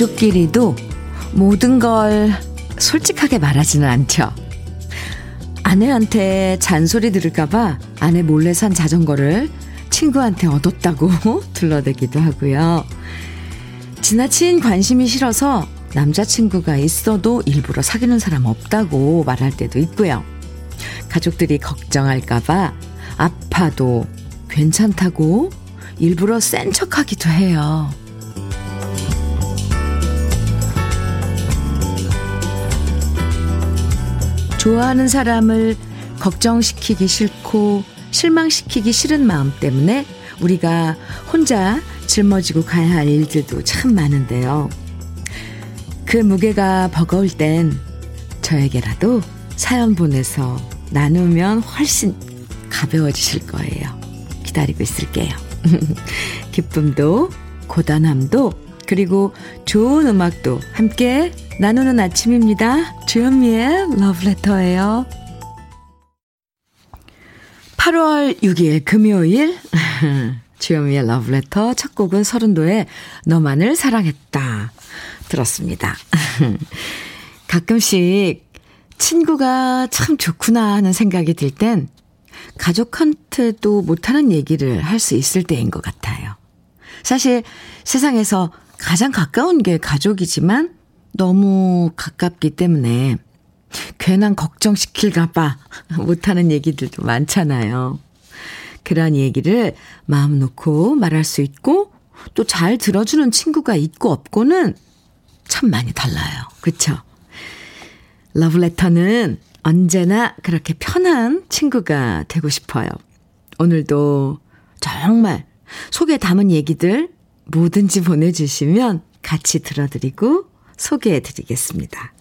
가족끼리도 모든 걸 솔직하게 말하지는 않죠. 아내한테 잔소리 들을까봐 아내 몰래 산 자전거를 친구한테 얻었다고 둘러대기도 하고요. 지나친 관심이 싫어서 남자친구가 있어도 일부러 사귀는 사람 없다고 말할 때도 있고요. 가족들이 걱정할까봐 아파도 괜찮다고 일부러 센 척하기도 해요. 좋아하는 사람을 걱정시키기 싫고 실망시키기 싫은 마음 때문에 우리가 혼자 짊어지고 가야 할 일들도 참 많은데요. 그 무게가 버거울 땐 저에게라도 사연 보내서 나누면 훨씬 가벼워지실 거예요. 기다리고 있을게요. 기쁨도 고단함도 그리고 좋은 음악도 함께 나누는 아침입니다. 주현미의 러브레터예요. 8월 6일 금요일 주현미의 러브레터 첫 곡은 서른도의 너만을 사랑했다 들었습니다. 가끔씩 친구가 참 좋구나 하는 생각이 들 땐 가족한테도 못하는 얘기를 할 수 있을 때인 것 같아요. 사실 세상에서 가장 가까운 게 가족이지만 너무 가깝기 때문에 괜한 걱정시킬까봐 못하는 얘기들도 많잖아요. 그런 얘기를 마음 놓고 말할 수 있고 또 잘 들어주는 친구가 있고 없고는 참 많이 달라요. 그렇죠? 러브레터는 언제나 그렇게 편한 친구가 되고 싶어요. 오늘도 정말 속에 담은 얘기들 뭐든지 보내주시면 같이 들어드리고 소개해드리겠습니다.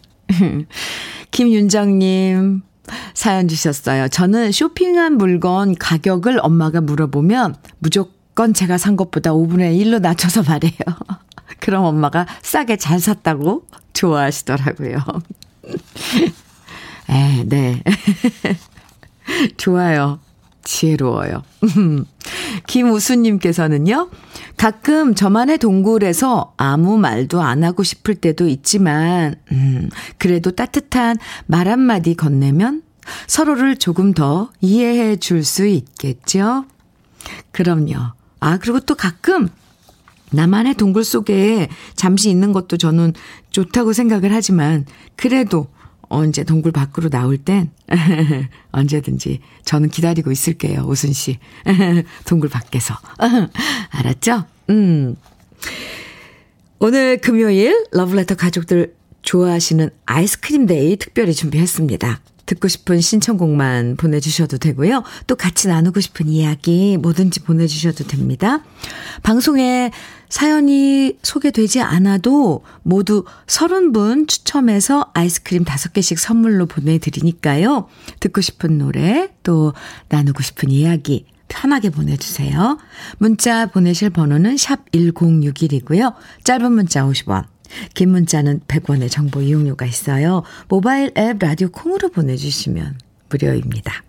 김윤정님 사연 주셨어요. 저는 쇼핑한 물건 가격을 엄마가 물어보면 무조건 제가 산 것보다 5분의 1로 낮춰서 말해요. 그럼 엄마가 싸게 잘 샀다고 좋아하시더라고요. 네. 좋아요. 지혜로워요. 김우수님께서는요. 가끔 저만의 동굴에서 아무 말도 안 하고 싶을 때도 있지만 그래도 따뜻한 말 한마디 건네면 서로를 조금 더 이해해 줄 수 있겠죠? 그럼요. 아 그리고 또 가끔 나만의 동굴 속에 잠시 있는 것도 저는 좋다고 생각을 하지만 그래도 언제 동굴 밖으로 나올 땐 언제든지 저는 기다리고 있을게요. 오순 씨. 동굴 밖에서. 알았죠? 오늘 금요일 러브레터 가족들 좋아하시는 아이스크림 데이 특별히 준비했습니다. 듣고 싶은 신청곡만 보내주셔도 되고요. 또 같이 나누고 싶은 이야기 뭐든지 보내주셔도 됩니다. 방송에 사연이 소개되지 않아도 모두 30분 추첨해서 아이스크림 5개씩 선물로 보내드리니까요. 듣고 싶은 노래 또 나누고 싶은 이야기 편하게 보내주세요. 문자 보내실 번호는 샵 1061이고요. 짧은 문자 50원. 긴 문자는 100원의 정보 이용료가 있어요. 모바일 앱 라디오 콩으로 보내주시면 무료입니다.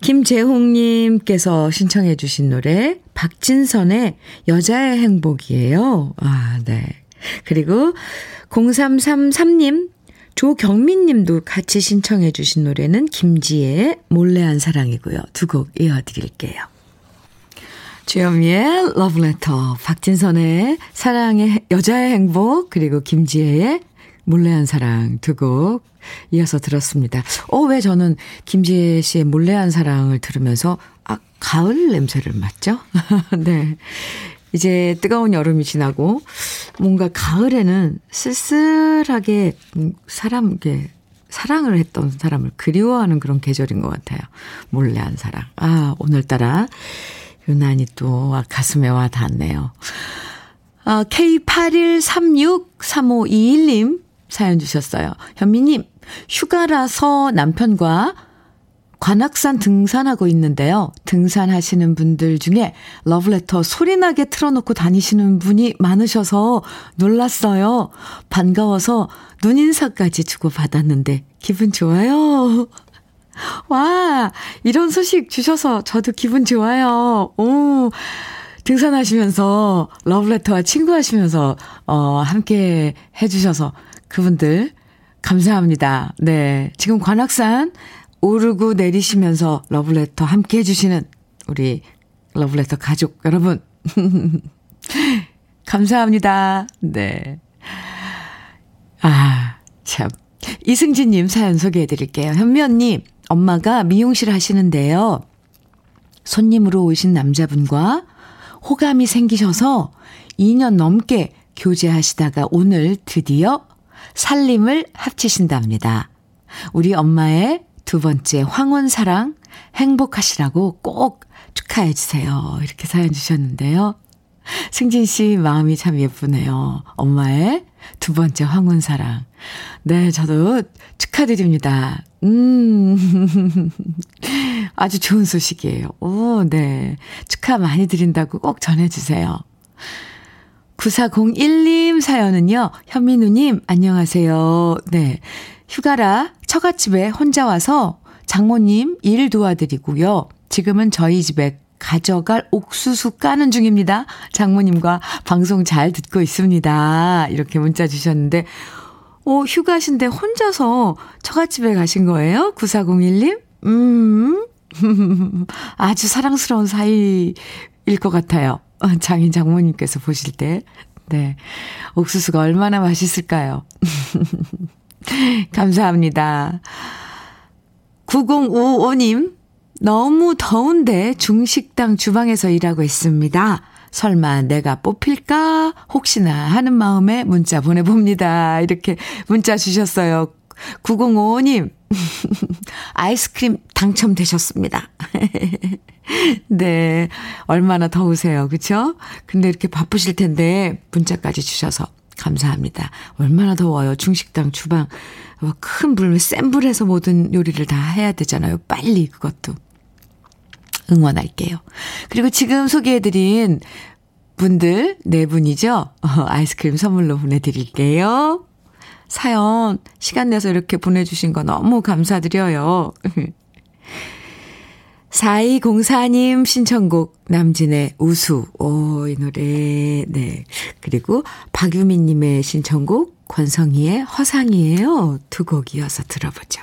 김재홍님께서 신청해 주신 노래 박진선의 여자의 행복이에요. 아, 네. 그리고 0333님 조경민님도 같이 신청해 주신 노래는 김지혜의 몰래한 사랑이고요. 두 곡 이어드릴게요. 주현미의 러브레터, 박진선의 사랑의 여자의 행복, 그리고 김지혜의 몰래한 사랑 두 곡 이어서 들었습니다. 왜 저는 김지혜 씨의 몰래한 사랑을 들으면서 가을 냄새를 맡죠? 네, 이제 뜨거운 여름이 지나고 뭔가 가을에는 쓸쓸하게 사람에게 사랑을 했던 사람을 그리워하는 그런 계절인 것 같아요. 몰래한 사랑. 오늘따라 유난히 또 가슴에 와 닿네요. K81363521님 사연 주셨어요. 현미님, 휴가라서 남편과 관악산 등산하고 있는데요. 등산하시는 분들 중에 러브레터 소리나게 틀어놓고 다니시는 분이 많으셔서 놀랐어요. 반가워서 눈인사까지 주고받았는데 기분 좋아요. 와, 이런 소식 주셔서 저도 기분 좋아요. 오, 등산하시면서 러브레터와 친구하시면서 함께 해주셔서 그분들 감사합니다. 네, 지금 관악산 오르고 내리시면서 러브레터 함께 해주시는 우리 러브레터 가족 여러분 감사합니다. 네, 아 참 이승진님 사연 소개해드릴게요. 현미언니 엄마가 미용실 하시는데요. 손님으로 오신 남자분과 호감이 생기셔서 2년 넘게 교제하시다가 오늘 드디어 살림을 합치신답니다. 우리 엄마의 두 번째 황혼사랑 행복하시라고 꼭 축하해 주세요. 이렇게 사연 주셨는데요. 승진 씨 마음이 참 예쁘네요. 엄마의 두 번째 황혼사랑. 네, 저도 축하드립니다. 아주 좋은 소식이에요. 오, 네. 축하 많이 드린다고 꼭 전해주세요. 9401님 사연은요. 현민우님 안녕하세요. 네, 휴가라 처갓집에 혼자 와서 장모님 일 도와드리고요. 지금은 저희 집에 가져갈 옥수수 까는 중입니다. 장모님과 방송 잘 듣고 있습니다. 이렇게 문자 주셨는데 휴가신데 혼자서 처갓집에 가신 거예요? 9401님? 아주 사랑스러운 사이일 것 같아요. 장인 장모님께서 보실 때. 네. 옥수수가 얼마나 맛있을까요? 감사합니다. 9055님, 너무 더운데 중식당 주방에서 일하고 있습니다. 설마 내가 뽑힐까? 혹시나 하는 마음에 문자 보내봅니다. 이렇게 문자 주셨어요. 9055님, 아이스크림 당첨되셨습니다. 네, 얼마나 더우세요. 그렇죠? 근데 이렇게 바쁘실 텐데 문자까지 주셔서 감사합니다. 얼마나 더워요. 중식당 주방. 큰 불, 센 불에서 모든 요리를 다 해야 되잖아요. 빨리 그것도. 응원할게요. 그리고 지금 소개해드린 분들 네 분이죠. 아이스크림 선물로 보내드릴게요. 사연 시간 내서 이렇게 보내주신 거 너무 감사드려요. 4204님 신청곡 남진의 우수. 오, 이 노래. 네. 그리고 박유민님의 신청곡 권성희의 허상이에요. 두 곡 이어서 들어보죠.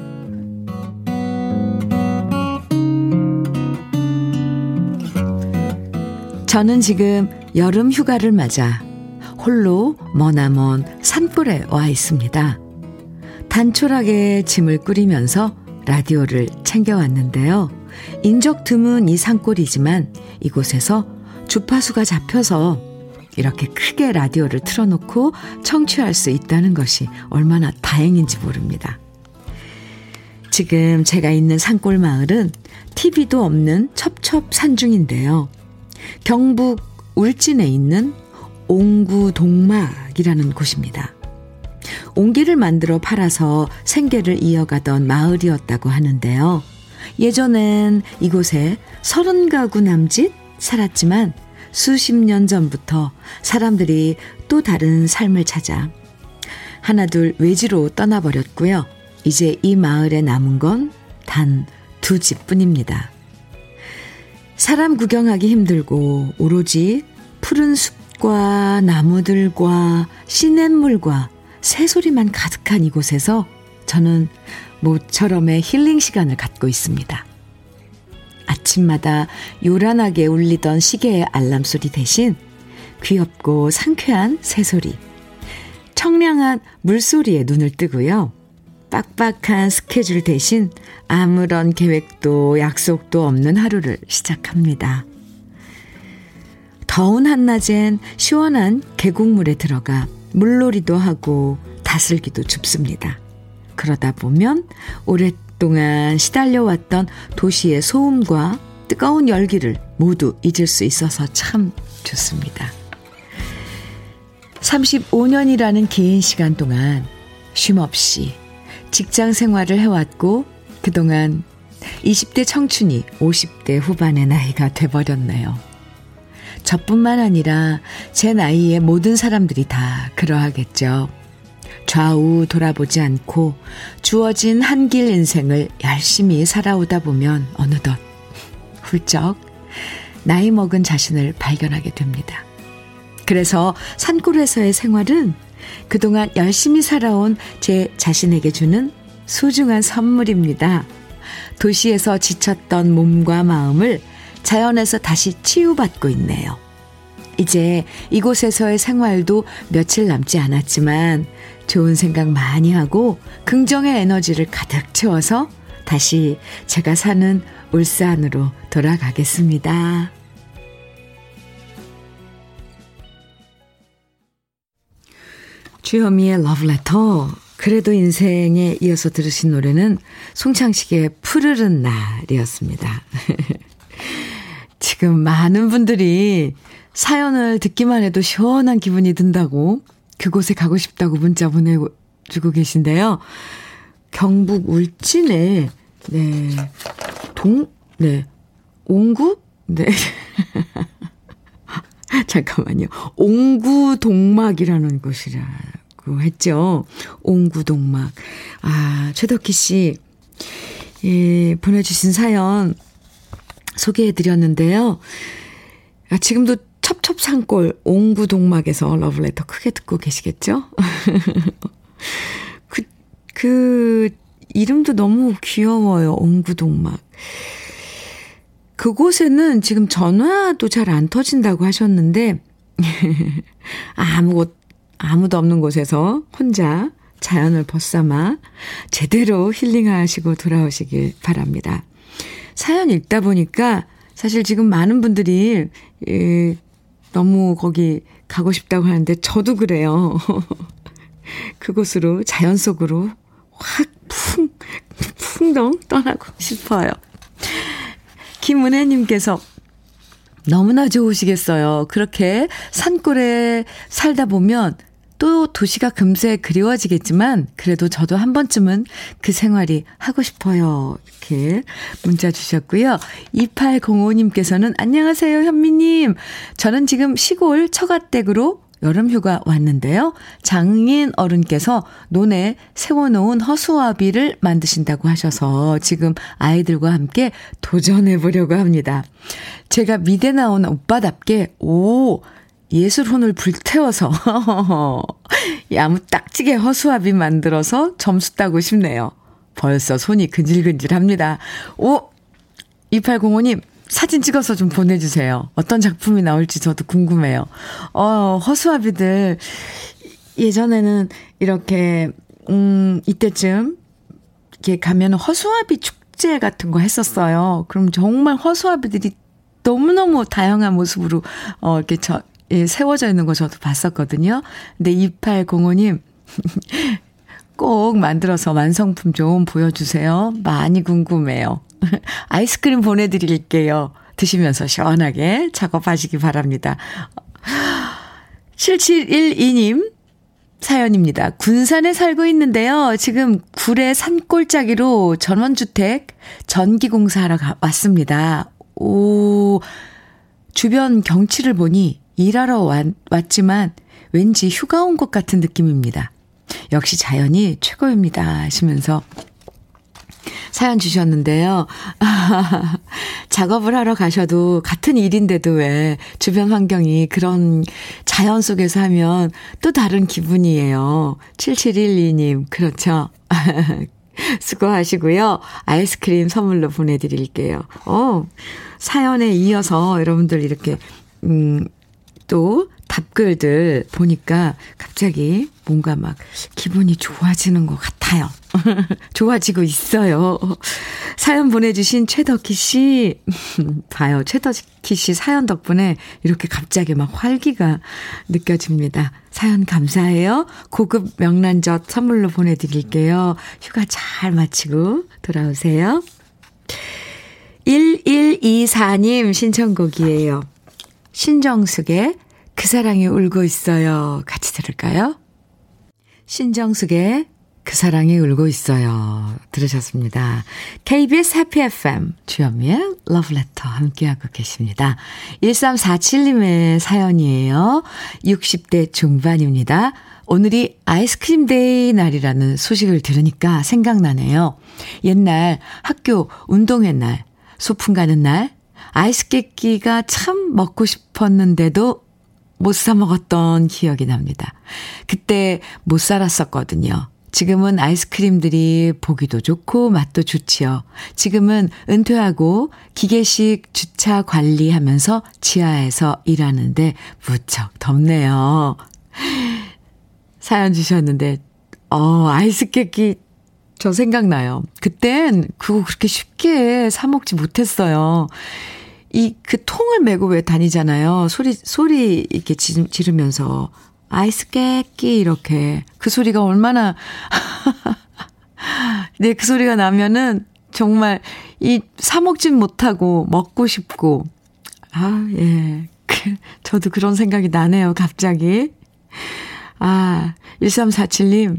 저는 지금 여름 휴가를 맞아 홀로 머나먼 산골에 와 있습니다. 단촐하게 짐을 꾸리면서 라디오를 챙겨왔는데요. 인적 드문 이 산골이지만 이곳에서 주파수가 잡혀서 이렇게 크게 라디오를 틀어놓고 청취할 수 있다는 것이 얼마나 다행인지 모릅니다. 지금 제가 있는 산골 마을은 TV도 없는 첩첩산중인데요. 경북 울진에 있는 옹구동막이라는 곳입니다. 옹기를 만들어 팔아서 생계를 이어가던 마을이었다고 하는데요. 예전엔 이곳에 30가구 남짓 살았지만 수십 년 전부터 사람들이 또 다른 삶을 찾아 하나둘 외지로 떠나버렸고요. 이제 이 마을에 남은 건 단 2집뿐입니다. 사람 구경하기 힘들고 오로지 푸른 숲과 나무들과 시냇물과 새소리만 가득한 이곳에서 저는 모처럼의 힐링 시간을 갖고 있습니다. 아침마다 요란하게 울리던 시계의 알람 소리 대신 귀엽고 상쾌한 새소리, 청량한 물소리에 눈을 뜨고요. 빡빡한 스케줄 대신 아무런 계획도 약속도 없는 하루를 시작합니다. 더운 한낮엔 시원한 계곡물에 들어가 물놀이도 하고 다슬기도 줍습니다. 그러다 보면 오랫 오랫동안 시달려왔던 도시의 소음과 뜨거운 열기를 모두 잊을 수 있어서 참 좋습니다. 35년이라는 긴 시간 동안 쉼없이 직장 생활을 해왔고 그동안 20대 청춘이 50대 후반의 나이가 돼버렸네요. 저뿐만 아니라 제 나이의 모든 사람들이 다 그러하겠죠. 좌우 돌아보지 않고 주어진 한길 인생을 열심히 살아오다 보면 어느덧 훌쩍 나이 먹은 자신을 발견하게 됩니다. 그래서 산골에서의 생활은 그동안 열심히 살아온 제 자신에게 주는 소중한 선물입니다. 도시에서 지쳤던 몸과 마음을 자연에서 다시 치유받고 있네요. 이제 이곳에서의 생활도 며칠 남지 않았지만 좋은 생각 많이 하고 긍정의 에너지를 가득 채워서 다시 제가 사는 울산으로 돌아가겠습니다. 주현미의 Love Letter, 그래도 인생에 이어서 들으신 노래는 송창식의 푸르른 날이었습니다. 지금 많은 분들이 사연을 듣기만 해도 시원한 기분이 든다고 그곳에 가고 싶다고 문자 보내주고 계신데요. 경북 울진에 옹구동막이라는 곳이라고 했죠. 옹구동막. 아, 최덕희 씨, 예, 보내주신 사연 소개해드렸는데요. 아, 지금도 첩첩산골 옹구동막에서 러브레터 크게 듣고 계시겠죠? 그 이름도 너무 귀여워요. 옹구동막. 그곳에는 지금 전화도 잘 안 터진다고 하셨는데 아무도 없는 곳에서 혼자 자연을 벗삼아 제대로 힐링하시고 돌아오시길 바랍니다. 사연 읽다 보니까 사실 지금 많은 분들이 너무 거기 가고 싶다고 하는데 저도 그래요. 그곳으로 자연 속으로 확 풍덩 떠나고 싶어요. 김은혜님께서 너무나 좋으시겠어요. 그렇게 산골에 살다 보면 또 도시가 금세 그리워지겠지만 그래도 저도 한 번쯤은 그 생활이 하고 싶어요. 이렇게 문자 주셨고요. 2805님께서는 안녕하세요 현미님. 저는 지금 시골 처갓댁으로 여름휴가 왔는데요. 장인 어른께서 논에 세워놓은 허수아비를 만드신다고 하셔서 지금 아이들과 함께 도전해보려고 합니다. 제가 미대 나온 오빠답게 예술혼을 불태워서 야무딱지게 허수아비 만들어서 점수 따고 싶네요. 벌써 손이 근질근질합니다. 2805님 사진 찍어서 좀 보내주세요. 어떤 작품이 나올지 저도 궁금해요. 허수아비들 예전에는 이렇게 이때쯤 이렇게 가면 허수아비 축제 같은 거 했었어요. 그럼 정말 허수아비들이 너무너무 다양한 모습으로 이렇게 세워져 있는 거 저도 봤었거든요. 근데 2805님 꼭 만들어서 완성품 좀 보여주세요. 많이 궁금해요. 아이스크림 보내드릴게요. 드시면서 시원하게 작업하시기 바랍니다. 7712님 사연입니다. 군산에 살고 있는데요. 지금 구례 산골짜기로 전원주택 전기공사하러 왔습니다. 주변 경치를 보니 일하러 왔지만 왠지 휴가 온 것 같은 느낌입니다. 역시 자연이 최고입니다 하시면서 사연 주셨는데요. 작업을 하러 가셔도 같은 일인데도 왜 주변 환경이 그런 자연 속에서 하면 또 다른 기분이에요. 7712님 그렇죠. 수고하시고요. 아이스크림 선물로 보내드릴게요. 사연에 이어서 여러분들 이렇게 또 답글들 보니까 갑자기 뭔가 막 기분이 좋아지는 것 같아요. 좋아지고 있어요. 사연 보내주신 최덕희 씨, 봐요. 최덕희 씨 사연 덕분에 이렇게 갑자기 막 활기가 느껴집니다. 사연 감사해요. 고급 명란젓 선물로 보내드릴게요. 휴가 잘 마치고 돌아오세요. 1124님 신청곡이에요. 신정숙의 그 사랑이 울고 있어요. 같이 들을까요? 신정숙의 그 사랑이 울고 있어요. 들으셨습니다. KBS Happy FM 주현미의 Love Letter 함께하고 계십니다. 1347님의 사연이에요. 60대 중반입니다. 오늘이 아이스크림 데이 날이라는 소식을 들으니까 생각나네요. 옛날 학교 운동회 날, 소풍 가는 날, 아이스케이크가 참 먹고 싶었는데도 못 사 먹었던 기억이 납니다. 그때 못 살았었거든요. 지금은 아이스크림들이 보기도 좋고 맛도 좋지요. 지금은 은퇴하고 기계식 주차 관리하면서 지하에서 일하는데 무척 덥네요. 사연 주셨는데 아이스케이크 저 생각나요. 그땐 그거 그렇게 쉽게 사 먹지 못했어요. 이 그 통을 메고 왜 다니잖아요. 소리 이렇게 지르면서 아이스 깨끼 이렇게 그 소리가 얼마나 네, 그 소리가 나면은 정말 이 사 먹진 못하고 먹고 싶고 아, 예. 저도 그런 생각이 나네요, 갑자기. 아, 1347님.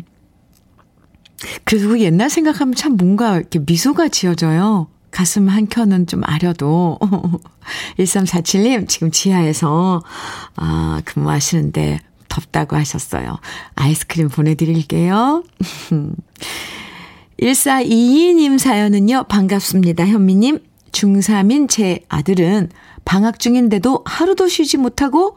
그리고 옛날 생각하면 참 뭔가 이렇게 미소가 지어져요. 가슴 한 켠은 좀 아려도. 1347님, 지금 지하에서, 근무하시는데 덥다고 하셨어요. 아이스크림 보내드릴게요. 1422님 사연은요, 반갑습니다. 현미님, 중3인 제 아들은 방학 중인데도 하루도 쉬지 못하고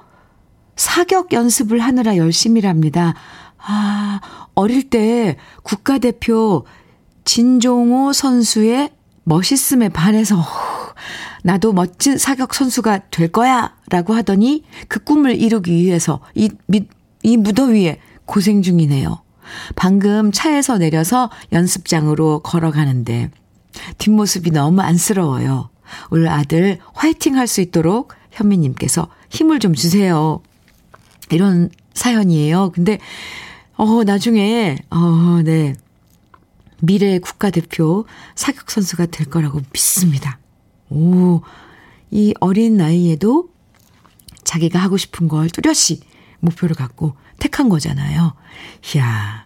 사격 연습을 하느라 열심이랍니다. 아, 어릴 때 국가대표 진종호 선수의 멋있음에 반해서 나도 멋진 사격 선수가 될 거야 라고 하더니 그 꿈을 이루기 위해서 이 무더위에 고생 중이네요. 방금 차에서 내려서 연습장으로 걸어가는데 뒷모습이 너무 안쓰러워요. 우리 아들 화이팅 할 수 있도록 현미님께서 힘을 좀 주세요. 이런 사연이에요. 근데 나중에 네. 미래의 국가대표 사격선수가 될 거라고 믿습니다. 오, 이 어린 나이에도 자기가 하고 싶은 걸 뚜렷이 목표를 갖고 택한 거잖아요. 이야,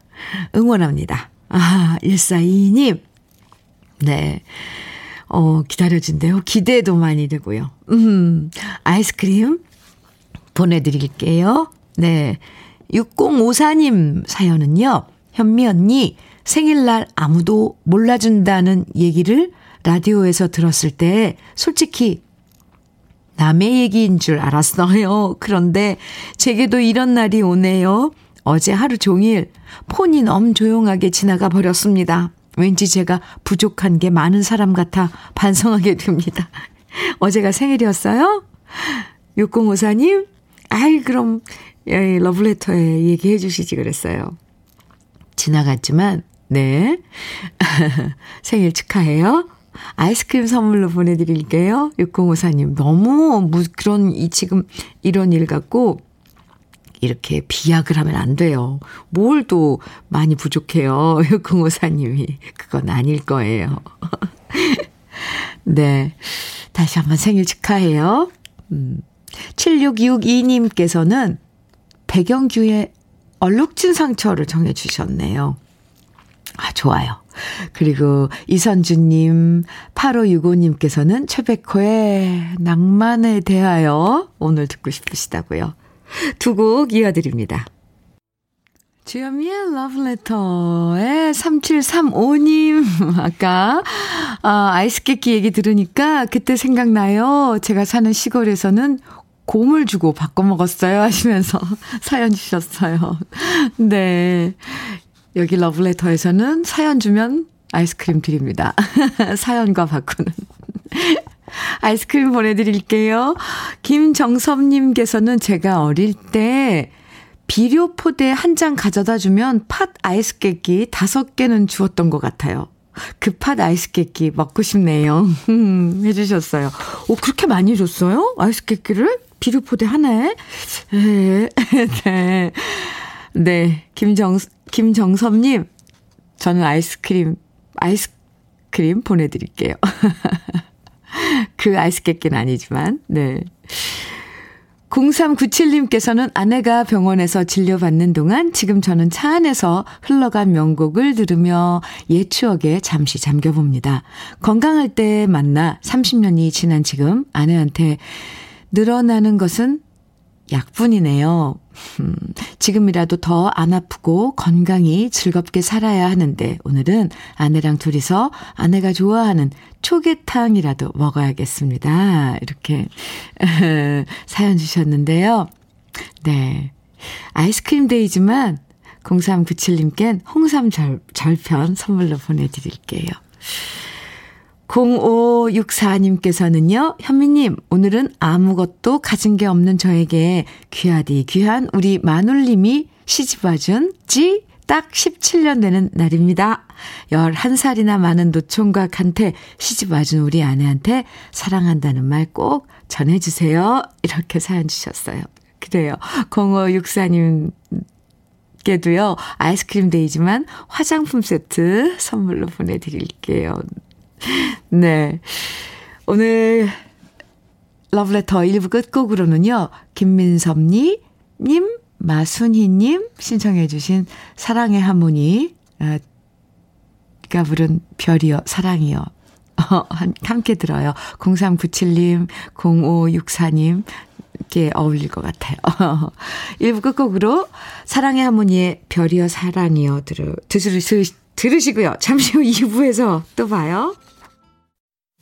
응원합니다. 아, 1422님. 네. 기다려진대요. 기대도 많이 되고요. 아이스크림 보내드릴게요. 네. 6054님 사연은요. 현미 언니. 생일날 아무도 몰라준다는 얘기를 라디오에서 들었을 때 솔직히 남의 얘기인 줄 알았어요. 그런데 제게도 이런 날이 오네요. 어제 하루 종일 폰이 너무 조용하게 지나가 버렸습니다. 왠지 제가 부족한 게 많은 사람 같아 반성하게 됩니다. 어제가 생일이었어요? 6054님? 아이 그럼 러브레터에 얘기해 주시지 그랬어요. 지나갔지만 네. 생일 축하해요. 아이스크림 선물로 보내드릴게요. 6054님, 너무, 지금 이런 일 갖고, 이렇게 비약을 하면 안 돼요. 뭘 또 많이 부족해요. 6054님이. 그건 아닐 거예요. 네. 다시 한번 생일 축하해요. 7662님께서는 백영규의 얼룩진 상처를 정해주셨네요. 아, 좋아요. 그리고 이선주님, 8565님께서는 최백호의 낭만에 대하여 오늘 듣고 싶으시다고요. 두 곡 이어드립니다. 주현미의 러브레터에 3735님 아까 아이스케이크 얘기 들으니까 그때 생각나요. 제가 사는 시골에서는 곰을 주고 바꿔 먹었어요 하시면서 사연 주셨어요. 네. 여기 러브레터에서는 사연 주면 아이스크림 드립니다. 사연과 바꾸는. 아이스크림 보내드릴게요. 김정섭님께서는 제가 어릴 때 비료 포대 한 장 가져다 주면 팥 아이스케이크 5개는 주었던 것 같아요. 급한 아이스 케이크 먹고 싶네요. 해주셨어요. 오, 그렇게 많이 줬어요? 아이스 케이크를? 비료포대 하나에? 네. 네. 김정섭님, 저는 아이스크림 보내드릴게요. 그 아이스 케이크는 아니지만, 네. 0397님께서는 아내가 병원에서 진료받는 동안 지금 저는 차 안에서 흘러간 명곡을 들으며 옛 추억에 잠시 잠겨봅니다. 건강할 때 만나 30년이 지난 지금 아내한테 늘어나는 것은 약뿐이네요. 지금이라도 더 안 아프고 건강히 즐겁게 살아야 하는데 오늘은 아내랑 둘이서 아내가 좋아하는 초계탕이라도 먹어야겠습니다. 이렇게 사연 주셨는데요. 네, 아이스크림 데이지만 0397님께는 홍삼 절편 선물로 보내드릴게요. 0564님께서는요. 현미님, 오늘은 아무것도 가진 게 없는 저에게 귀하디 귀한 우리 마눌님이 시집와준 지 딱 17년 되는 날입니다. 11살이나 많은 노총각한테 시집와준 우리 아내한테 사랑한다는 말 꼭 전해주세요. 이렇게 사연 주셨어요. 그래요. 0564님께도요. 아이스크림 데이지만 화장품 세트 선물로 보내드릴게요. 네, 오늘 러브레터 1부 끝곡으로는요. 김민섭님, 마순희님 신청해 주신 사랑의 하모니가 부른 별이여 사랑이여 함께 들어요. 0397님, 0564님께 어울릴 것 같아요. 1부 끝곡으로 사랑의 하모니의 별이여 사랑이여 들으시고요. 잠시 후 2부에서 또 봐요.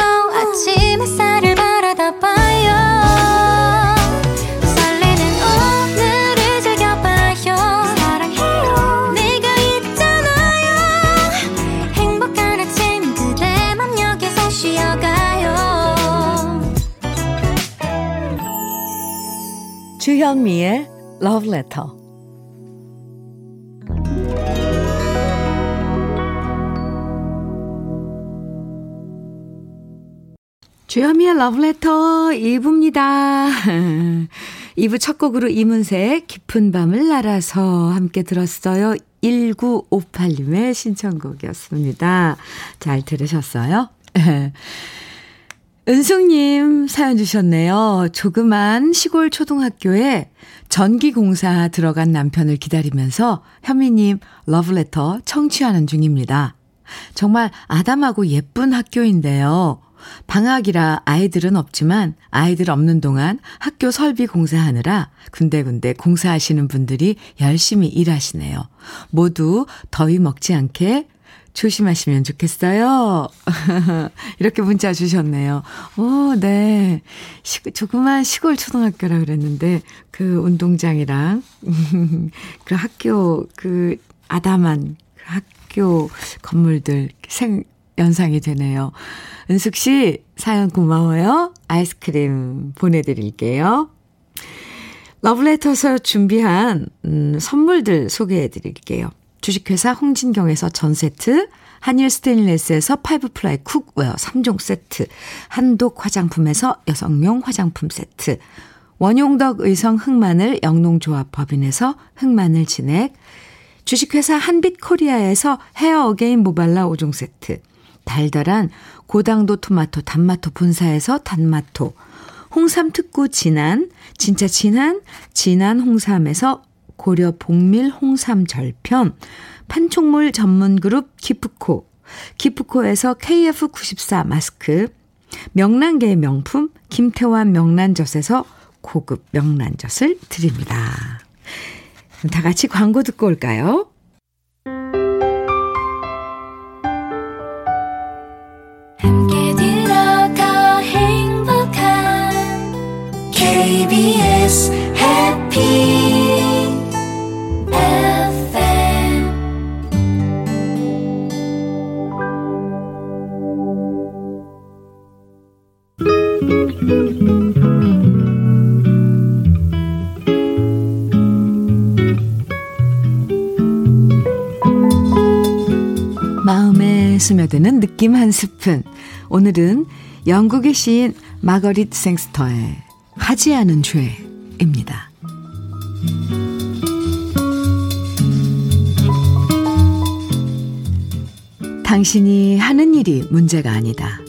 아침 햇살을 바라다 봐요. 설레는 오늘을 즐겨봐요. 사랑해요. 내가 있잖아요. 행복한 아침 그대 맘 여기서 쉬어가 주현미의 Love Letter. 주현미의 Love Letter 2부입니다. 2부 첫 곡으로 이문세의 깊은 밤을 날아서 함께 들었어요. 1958님의 신청곡이었습니다. 잘 들으셨어요? 은숙님 사연 주셨네요. 조그만 시골 초등학교에 전기공사 들어간 남편을 기다리면서 현미님 러브레터 청취하는 중입니다. 정말 아담하고 예쁜 학교인데요. 방학이라 아이들은 없지만 아이들 없는 동안 학교 설비 공사하느라 군데군데 공사하시는 분들이 열심히 일하시네요. 모두 더위 먹지 않게 조심하시면 좋겠어요. 이렇게 문자 주셨네요. 오, 네. 조그만 시골 초등학교라 그랬는데, 그 운동장이랑, 그 학교, 그 아담한 그 학교 건물들 연상이 되네요. 은숙 씨, 사연 고마워요. 아이스크림 보내드릴게요. 러브레터에서 준비한, 선물들 소개해드릴게요. 주식회사 홍진경에서 전세트, 한일 스테인리스에서 파이브플라이 쿡웨어 3종 세트, 한독 화장품에서 여성용 화장품 세트, 원용덕 의성 흑마늘 영농조합 법인에서 흑마늘 진액, 주식회사 한빛코리아에서 헤어 어게인 모발라 5종 세트, 달달한 고당도 토마토 단마토 본사에서 단마토, 홍삼 특구 진한, 진짜 진한 홍삼에서 고려 복밀 홍삼 절편, 판촉물 전문그룹 기프코, 기프코에서 KF94 마스크, 명란계의 명품 김태환 명란젓에서 고급 명란젓을 드립니다. 다 같이 광고 듣고 올까요? 함께 들어가 행복한 KBS Happy FM. 마음에 스며드는 느낌 한 스푼. 오늘은 영국의 시인 마거릿 생스터의 하지 않은 죄입니다. 당신이 하는 일이 문제가 아니다.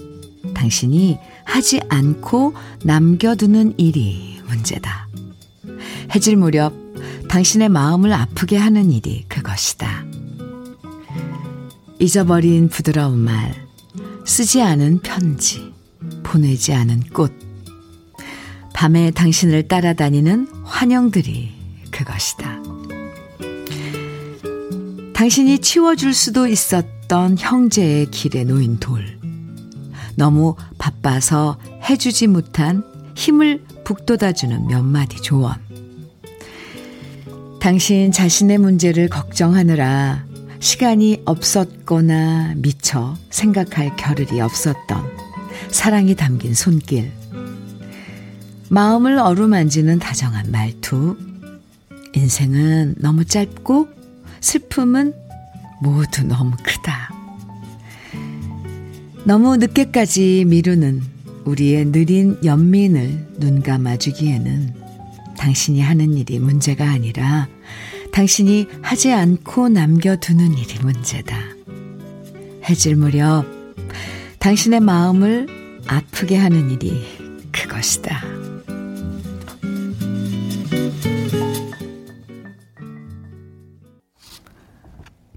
당신이 하지 않고 남겨두는 일이 문제다. 해질 무렵 당신의 마음을 아프게 하는 일이 그것이다. 잊어버린 부드러운 말, 쓰지 않은 편지, 보내지 않은 꽃, 밤에 당신을 따라다니는 환영들이 그것이다. 당신이 치워줄 수도 있었던 형제의 길에 놓인 돌, 너무 바빠서 해주지 못한 힘을 북돋아주는 몇 마디 조언, 당신 자신의 문제를 걱정하느라 시간이 없었거나 미처 생각할 겨를이 없었던 사랑이 담긴 손길, 마음을 어루만지는 다정한 말투, 인생은 너무 짧고 슬픔은 모두 너무 크다. 너무 늦게까지 미루는 우리의 느린 연민을 눈 감아주기에는 당신이 하는 일이 문제가 아니라 당신이 하지 않고 남겨두는 일이 문제다. 해질 무렵 당신의 마음을 아프게 하는 일이 그것이다.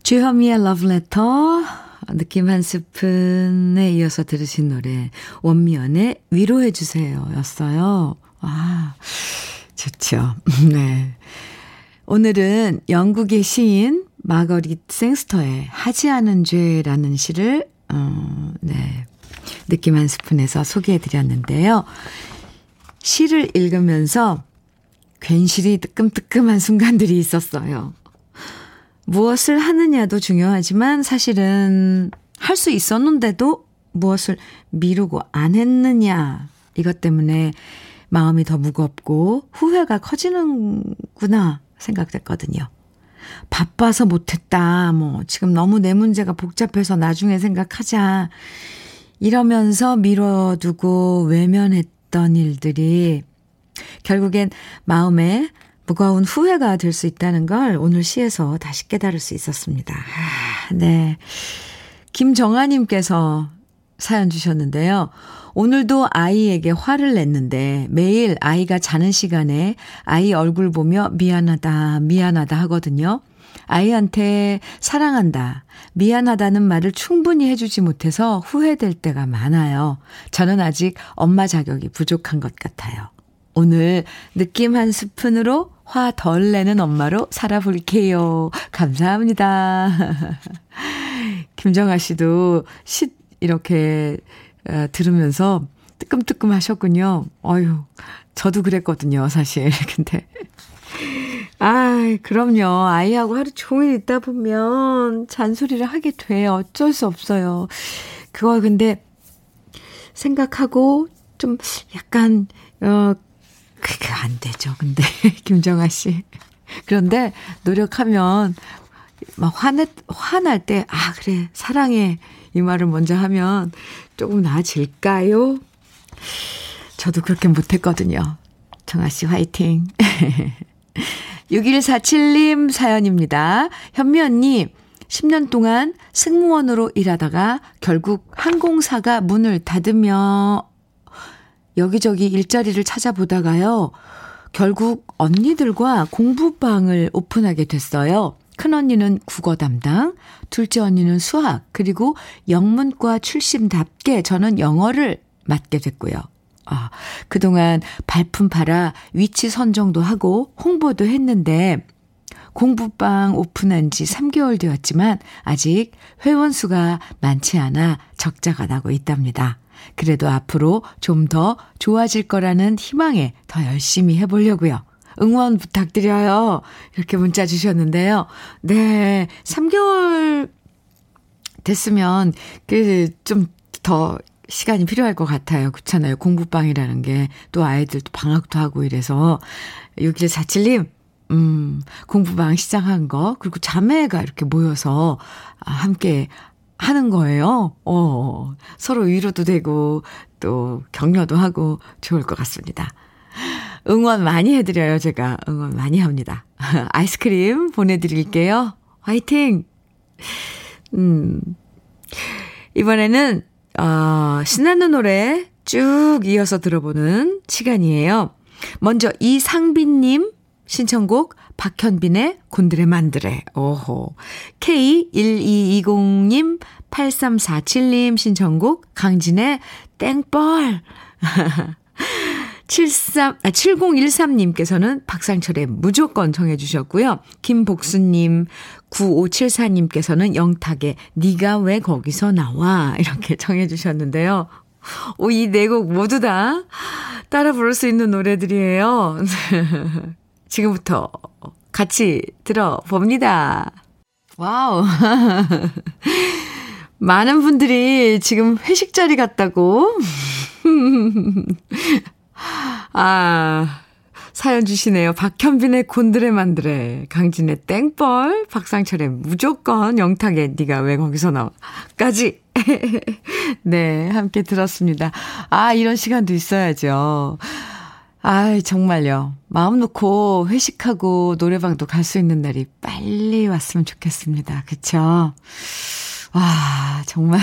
주현미의 Love Letter 느낌 한 스푼에 이어서 들으신 노래 원미연의 위로해주세요 였어요. 아, 좋죠. 네. 오늘은 영국의 시인 마거릿 생스터의 하지 않은 죄라는 시를 느낌 한 스푼에서 소개해드렸는데요. 시를 읽으면서 괜시리 뜨끔뜨끔한 순간들이 있었어요. 무엇을 하느냐도 중요하지만 사실은 할 수 있었는데도 무엇을 미루고 안 했느냐, 이것 때문에 마음이 더 무겁고 후회가 커지는구나 생각됐거든요. 바빠서 못했다, 지금 너무 내 문제가 복잡해서 나중에 생각하자, 이러면서 미뤄두고 외면했던 일들이 결국엔 마음에 무거운 후회가 될 수 있다는 걸 오늘 시에서 다시 깨달을 수 있었습니다. 네, 김정아님께서 사연 주셨는데요. 오늘도 아이에게 화를 냈는데 매일 아이가 자는 시간에 아이 얼굴 보며 미안하다, 미안하다 하거든요. 아이한테 사랑한다, 미안하다는 말을 충분히 해주지 못해서 후회될 때가 많아요. 저는 아직 엄마 자격이 부족한 것 같아요. 오늘 느낌 한 스푼으로 화 덜 내는 엄마로 살아볼게요. 감사합니다. 김정아 씨도 시 이렇게 들으면서 뜨끔뜨끔 하셨군요. 어휴, 저도 그랬거든요, 사실. 근데. 아, 그럼요. 아이하고 하루 종일 있다 보면 잔소리를 하게 돼요. 어쩔 수 없어요. 그걸 근데 생각하고 좀 약간, 그게 안 되죠. 근데, 김정아 씨. 그런데 노력하면 막 화날 때, 아, 그래, 사랑해. 이 말을 먼저 하면 조금 나아질까요? 저도 그렇게 못했거든요. 정아 씨 화이팅. 6147님 사연입니다. 현미 언니, 10년 동안 승무원으로 일하다가 결국 항공사가 문을 닫으며 여기저기 일자리를 찾아보다가요, 결국 언니들과 공부방을 오픈하게 됐어요. 큰언니는 국어 담당, 둘째 언니는 수학, 그리고 영문과 출신답게 저는 영어를 맡게 됐고요. 아, 그동안 발품 팔아 위치 선정도 하고 홍보도 했는데 공부방 오픈한 지 3개월 되었지만 아직 회원수가 많지 않아 적자가 나고 있답니다. 그래도 앞으로 좀 더 좋아질 거라는 희망에 더 열심히 해보려고요. 응원 부탁드려요. 이렇게 문자 주셨는데요. 네, 3개월 됐으면 좀 더 시간이 필요할 것 같아요. 그렇잖아요. 공부방이라는 게 또 아이들도 방학도 하고 이래서 6147님 공부방 시작한 거 그리고 자매가 이렇게 모여서 함께 하는 거예요. 서로 위로도 되고 또 격려도 하고 좋을 것 같습니다. 응원 많이 해드려요. 제가 응원 많이 합니다. 아이스크림 보내드릴게요. 화이팅! 이번에는 신나는 노래 쭉 이어서 들어보는 시간이에요. 먼저 이상빈님 신청곡 박현빈의 곤드레 만드레. 오호. K1220님 8347님 신청곡 강진의 땡벌. 7013님께서는 박상철의 무조건 정해주셨고요. 김복수님, 9574님께서는 영탁의 네가 왜 거기서 나와 이렇게 정해주셨는데요. 이 네 곡 모두 다 따라 부를 수 있는 노래들이에요. 지금부터 같이 들어봅니다. 와우. 많은 분들이 지금 회식 자리 같다고. 사연 주시네요. 박현빈의 곤드레 만드레, 강진의 땡벌, 박상철의 무조건, 영탁의 네가 왜 거기서 나와까지. 네, 함께 들었습니다. 이런 시간도 있어야죠. 정말요. 마음 놓고 회식하고 노래방도 갈 수 있는 날이 빨리 왔으면 좋겠습니다. 그쵸? 정말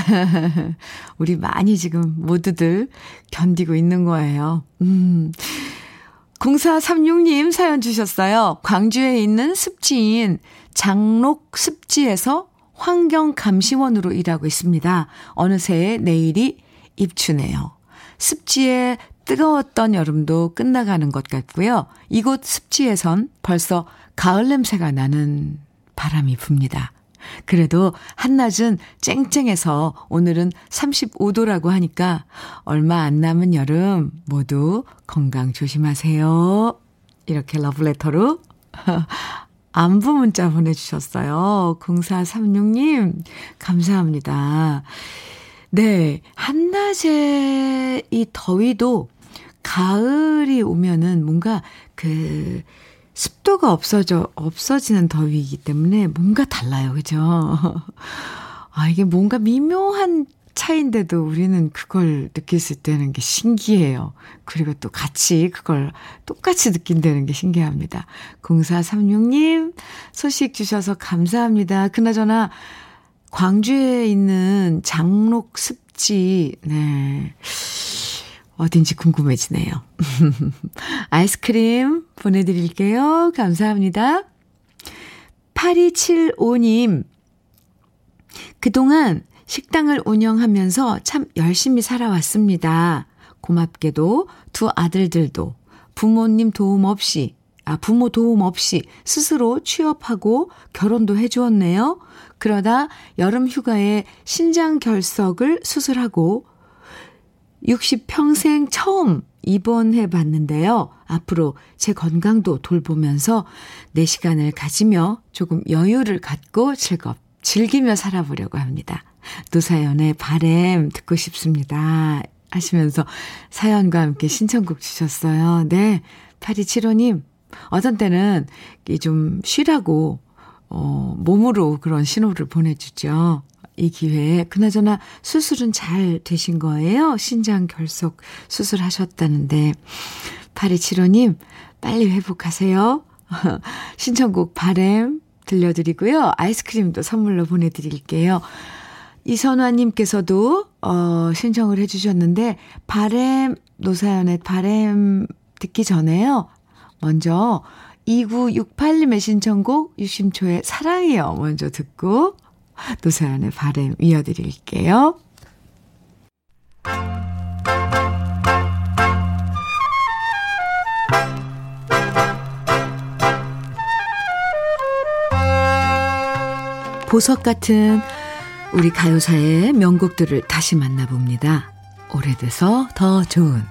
우리 많이 지금 모두들 견디고 있는 거예요. 0436님 사연 주셨어요. 광주에 있는 습지인 장록 습지에서 환경감시원으로 일하고 있습니다. 어느새 내일이 입추네요. 습지에 뜨거웠던 여름도 끝나가는 것 같고요. 이곳 습지에선 벌써 가을 냄새가 나는 바람이 붑니다. 그래도 한낮은 쨍쨍해서 오늘은 35도라고 하니까 얼마 안 남은 여름 모두 건강 조심하세요. 이렇게 러브레터로 안부 문자 보내주셨어요. 0436님 감사합니다. 네, 한낮의 이 더위도 가을이 오면은 뭔가 습도가 없어지는 더위이기 때문에 뭔가 달라요. 그죠? 이게 뭔가 미묘한 차이인데도 우리는 그걸 느낄 수 있다는 게 신기해요. 그리고 또 그걸 똑같이 느낀다는 게 신기합니다. 0436님, 소식 주셔서 감사합니다. 그나저나, 광주에 있는 장록 습지, 네. 어딘지 궁금해지네요. 아이스크림 보내드릴게요. 감사합니다. 8275님, 그동안 식당을 운영하면서 참 열심히 살아왔습니다. 고맙게도 두 아들들도 부모 도움 없이 스스로 취업하고 결혼도 해주었네요. 그러다 여름 휴가에 신장결석을 수술하고 60평생 처음 입원해봤는데요. 앞으로 제 건강도 돌보면서 내 시간을 가지며 조금 여유를 갖고 즐기며 살아보려고 합니다. 노사연의 바램 듣고 싶습니다. 하시면서 사연과 함께 신청곡 주셨어요. 네, 8275님. 어떤 때는 좀 쉬라고 몸으로 그런 신호를 보내주죠. 이 기회에 그나저나 수술은 잘 되신 거예요? 신장결석 수술하셨다는데 8275님 빨리 회복하세요. 신청곡 바램 들려드리고요. 아이스크림도 선물로 보내드릴게요. 이선화님께서도 신청을 해주셨는데 노사연의 바램 듣기 전에요. 먼저 2968님의 신청곡 유심초의 사랑이요 먼저 듣고 노사연의 바램 이어드릴게요. 보석 같은 우리 가요사의 명곡들을 다시 만나봅니다. 오래돼서 더 좋은.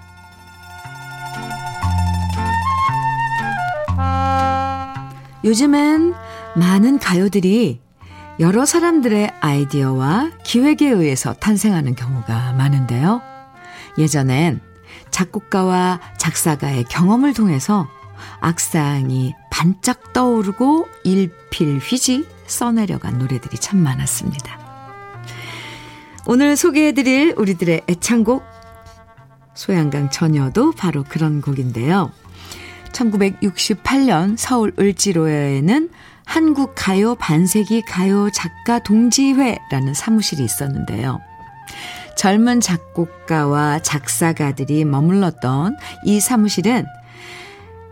요즘엔 많은 가요들이 여러 사람들의 아이디어와 기획에 의해서 탄생하는 경우가 많은데요. 예전엔 작곡가와 작사가의 경험을 통해서 악상이 반짝 떠오르고 일필휘지 써내려간 노래들이 참 많았습니다. 오늘 소개해드릴 우리들의 애창곡 소양강 전여도 바로 그런 곡인데요. 1968년 서울 을지로에는 한국 가요 반세기 가요 작가 동지회라는 사무실이 있었는데요. 젊은 작곡가와 작사가들이 머물렀던 이 사무실은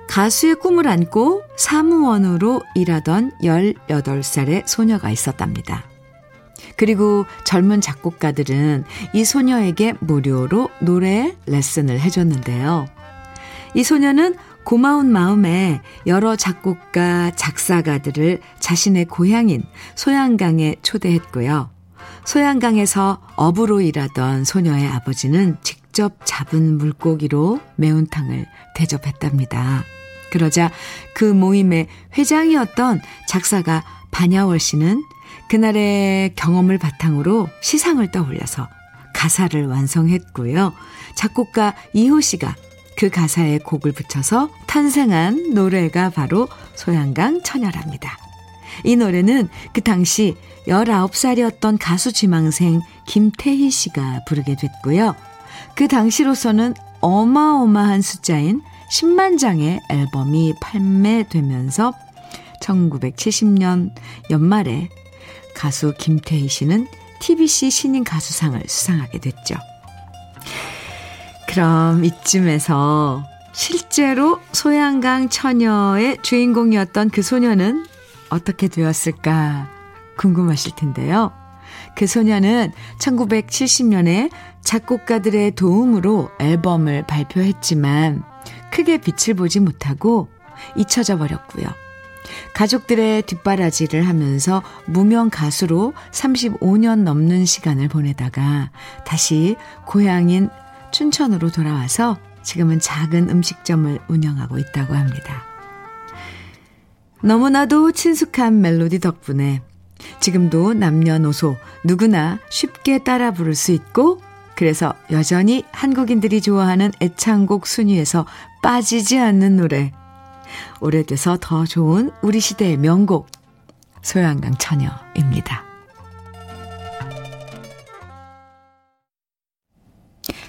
가수의 꿈을 안고 사무원으로 일하던 18살의 소녀가 있었답니다. 그리고 젊은 작곡가들은 이 소녀에게 무료로 노래 레슨을 해줬는데요. 이 소녀는 고마운 마음에 여러 작곡가, 작사가들을 자신의 고향인 소양강에 초대했고요. 소양강에서 어부로 일하던 소녀의 아버지는 직접 잡은 물고기로 매운탕을 대접했답니다. 그러자 그 모임의 회장이었던 작사가 반야월 씨는 그날의 경험을 바탕으로 시상을 떠올려서 가사를 완성했고요. 작곡가 이호 씨가 그 가사에 곡을 붙여서 탄생한 노래가 바로 소양강 처녀랍니다. 이 노래는 그 당시 19살이었던 가수 지망생 김태희 씨가 부르게 됐고요. 그 당시로서는 어마어마한 숫자인 10만 장의 앨범이 판매되면서 1970년 연말에 가수 김태희 씨는 TBC 신인 가수상을 수상하게 됐죠. 그럼 이쯤에서 실제로 소양강 처녀의 주인공이었던 그 소녀는 어떻게 되었을까 궁금하실 텐데요. 그 소녀는 1970년에 작곡가들의 도움으로 앨범을 발표했지만 크게 빛을 보지 못하고 잊혀져 버렸고요. 가족들의 뒷바라지를 하면서 무명 가수로 35년 넘는 시간을 보내다가 다시 고향인 춘천으로 돌아와서 지금은 작은 음식점을 운영하고 있다고 합니다. 너무나도 친숙한 멜로디 덕분에 지금도 남녀노소 누구나 쉽게 따라 부를 수 있고 그래서 여전히 한국인들이 좋아하는 애창곡 순위에서 빠지지 않는 노래 오래돼서 더 좋은 우리 시대의 명곡 소양강 처녀입니다.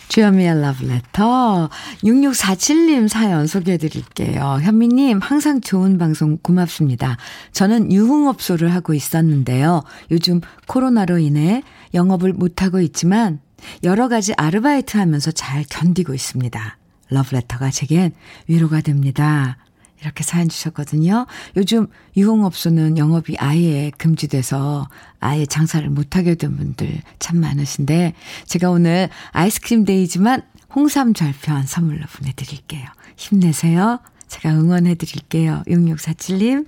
주현미의 Love Letter 6647님 사연 소개해드릴게요. 현미님 항상 좋은 방송 고맙습니다. 저는 유흥업소를 하고 있었는데요. 요즘 코로나로 인해 영업을 못하고 있지만 여러 가지 아르바이트 하면서 잘 견디고 있습니다. Love Letter가 제겐 위로가 됩니다. 이렇게 사연 주셨거든요. 요즘 유흥업소는 영업이 아예 금지돼서 아예 장사를 못하게 된 분들 참 많으신데 제가 오늘 아이스크림 데이지만 홍삼 절편 선물로 보내드릴게요. 힘내세요. 제가 응원해드릴게요. 6647님.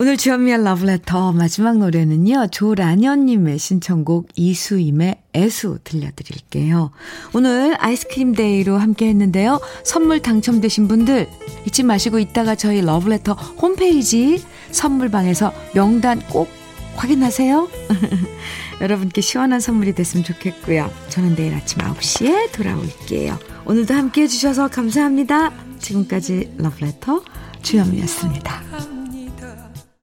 오늘 주현미의 러브레터 마지막 노래는요. 조란현님의 신청곡 이수임의 애수 들려드릴게요. 오늘 아이스크림 데이로 함께 했는데요. 선물 당첨되신 분들 잊지 마시고 이따가 저희 러브레터 홈페이지 선물방에서 명단 꼭 확인하세요. 여러분께 시원한 선물이 됐으면 좋겠고요. 저는 내일 아침 9시에 돌아올게요. 오늘도 함께해 주셔서 감사합니다. 지금까지 러브레터 주현미였습니다.